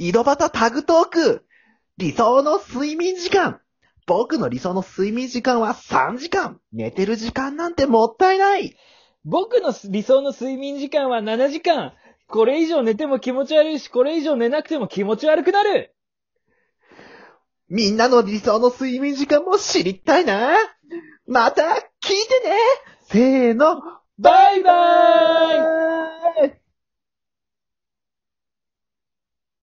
井戸端タグトーク、理想の睡眠時間。僕の理想の睡眠時間は3時間。寝てる時間なんてもったいない。僕の理想の睡眠時間は7時間。これ以上寝ても気持ち悪いし、これ以上寝なくても気持ち悪くなる。みんなの理想の睡眠時間も知りたいな。また聞いてね。せーの、バイバーイ。